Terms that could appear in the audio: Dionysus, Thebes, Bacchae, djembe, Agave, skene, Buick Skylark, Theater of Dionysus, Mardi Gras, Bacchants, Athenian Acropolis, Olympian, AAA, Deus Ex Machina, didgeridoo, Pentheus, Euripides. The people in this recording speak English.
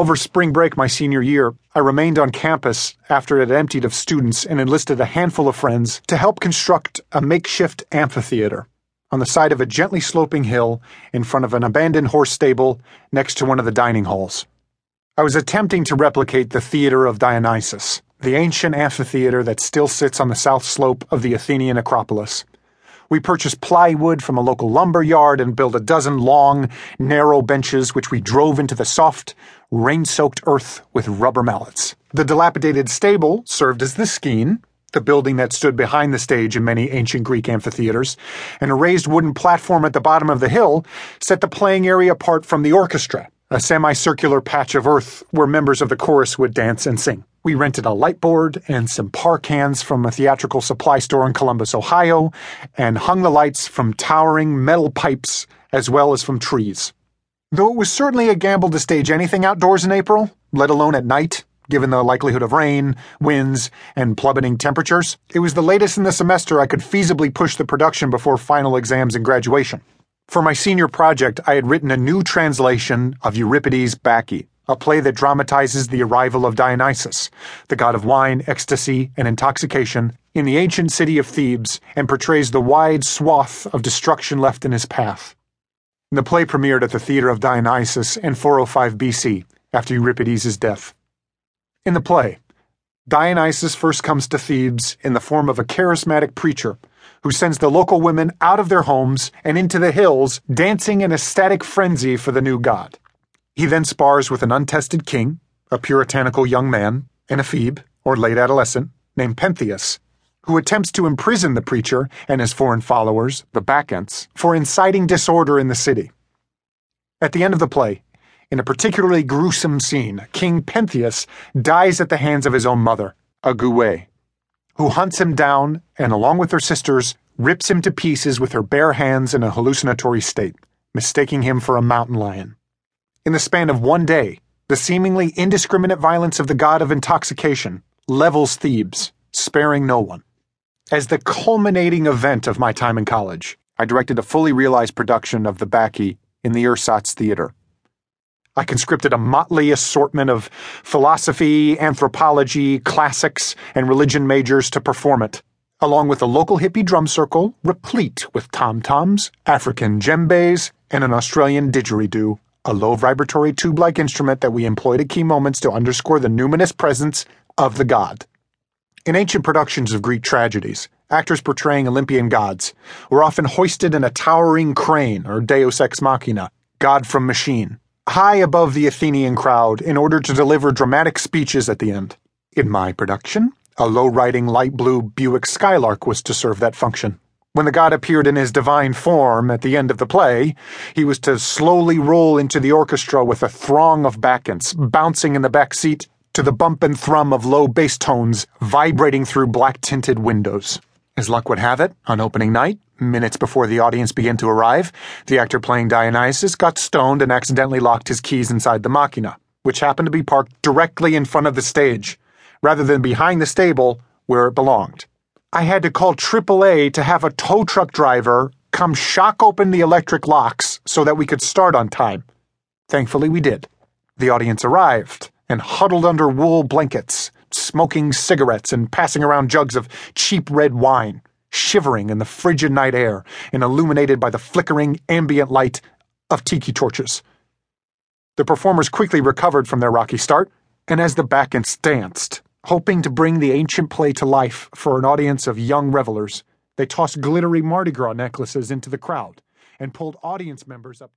Over spring break my senior year, I remained on campus after it had emptied of students and enlisted a handful of friends to help construct a makeshift amphitheater on the side of a gently sloping hill in front of an abandoned horse stable next to one of the dining halls. I was attempting to replicate the Theater of Dionysus, the ancient amphitheater that still sits on the south slope of the Athenian Acropolis. We purchased plywood from a local lumber yard and built a dozen long, narrow benches which we drove into the soft, rain-soaked earth with rubber mallets. The dilapidated stable served as the skene, the building that stood behind the stage in many ancient Greek amphitheaters, and a raised wooden platform at the bottom of the hill set the playing area apart from the orchestra, a semicircular patch of earth where members of the chorus would dance and sing. We rented a light board and some par cans from a theatrical supply store in Columbus, Ohio, and hung the lights from towering metal pipes as well as from trees. Though it was certainly a gamble to stage anything outdoors in April, let alone at night, given the likelihood of rain, winds, and plummeting temperatures, it was the latest in the semester I could feasibly push the production before final exams and graduation. For my senior project, I had written a new translation of Euripides' Bacchae, a play that dramatizes the arrival of Dionysus, the god of wine, ecstasy, and intoxication, in the ancient city of Thebes, and portrays the wide swath of destruction left in his path. The play premiered at the Theater of Dionysus in 405 BC, after Euripides' death. In the play, Dionysus first comes to Thebes in the form of a charismatic preacher who sends the local women out of their homes and into the hills, dancing in ecstatic frenzy for the new god. He then spars with an untested king, a puritanical young man, and a phoebe, or late adolescent, named Pentheus, who attempts to imprison the preacher and his foreign followers, the Bacchants, for inciting disorder in the city. At the end of the play, in a particularly gruesome scene, King Pentheus dies at the hands of his own mother, Agave, who hunts him down and, along with her sisters, rips him to pieces with her bare hands in a hallucinatory state, mistaking him for a mountain lion. In the span of one day, the seemingly indiscriminate violence of the god of intoxication levels Thebes, sparing no one. As the culminating event of my time in college, I directed a fully realized production of the Bacchae in the ersatz theater. I conscripted a motley assortment of philosophy, anthropology, classics, and religion majors to perform it, along with a local hippie drum circle replete with tom-toms, African djembes, and an Australian didgeridoo, a low vibratory tube-like instrument that we employed at key moments to underscore the numinous presence of the god. In ancient productions of Greek tragedies, actors portraying Olympian gods were often hoisted in a towering crane, or Deus Ex Machina, god from machine, high above the Athenian crowd in order to deliver dramatic speeches at the end. In my production, a low-riding light blue Buick Skylark was to serve that function. When the god appeared in his divine form at the end of the play, he was to slowly roll into the orchestra with a throng of Bacchants, bouncing in the back seat to the bump and thrum of low bass tones vibrating through black-tinted windows. As luck would have it, on opening night, minutes before the audience began to arrive, the actor playing Dionysus got stoned and accidentally locked his keys inside the machina, which happened to be parked directly in front of the stage, rather than behind the stable where it belonged. I had to call AAA to have a tow truck driver come shock open the electric locks so that we could start on time. Thankfully, we did. The audience arrived and huddled under wool blankets, smoking cigarettes and passing around jugs of cheap red wine, shivering in the frigid night air and illuminated by the flickering ambient light of tiki torches. The performers quickly recovered from their rocky start, and as the Bacchants danced, hoping to bring the ancient play to life for an audience of young revelers, they tossed glittery Mardi Gras necklaces into the crowd and pulled audience members up to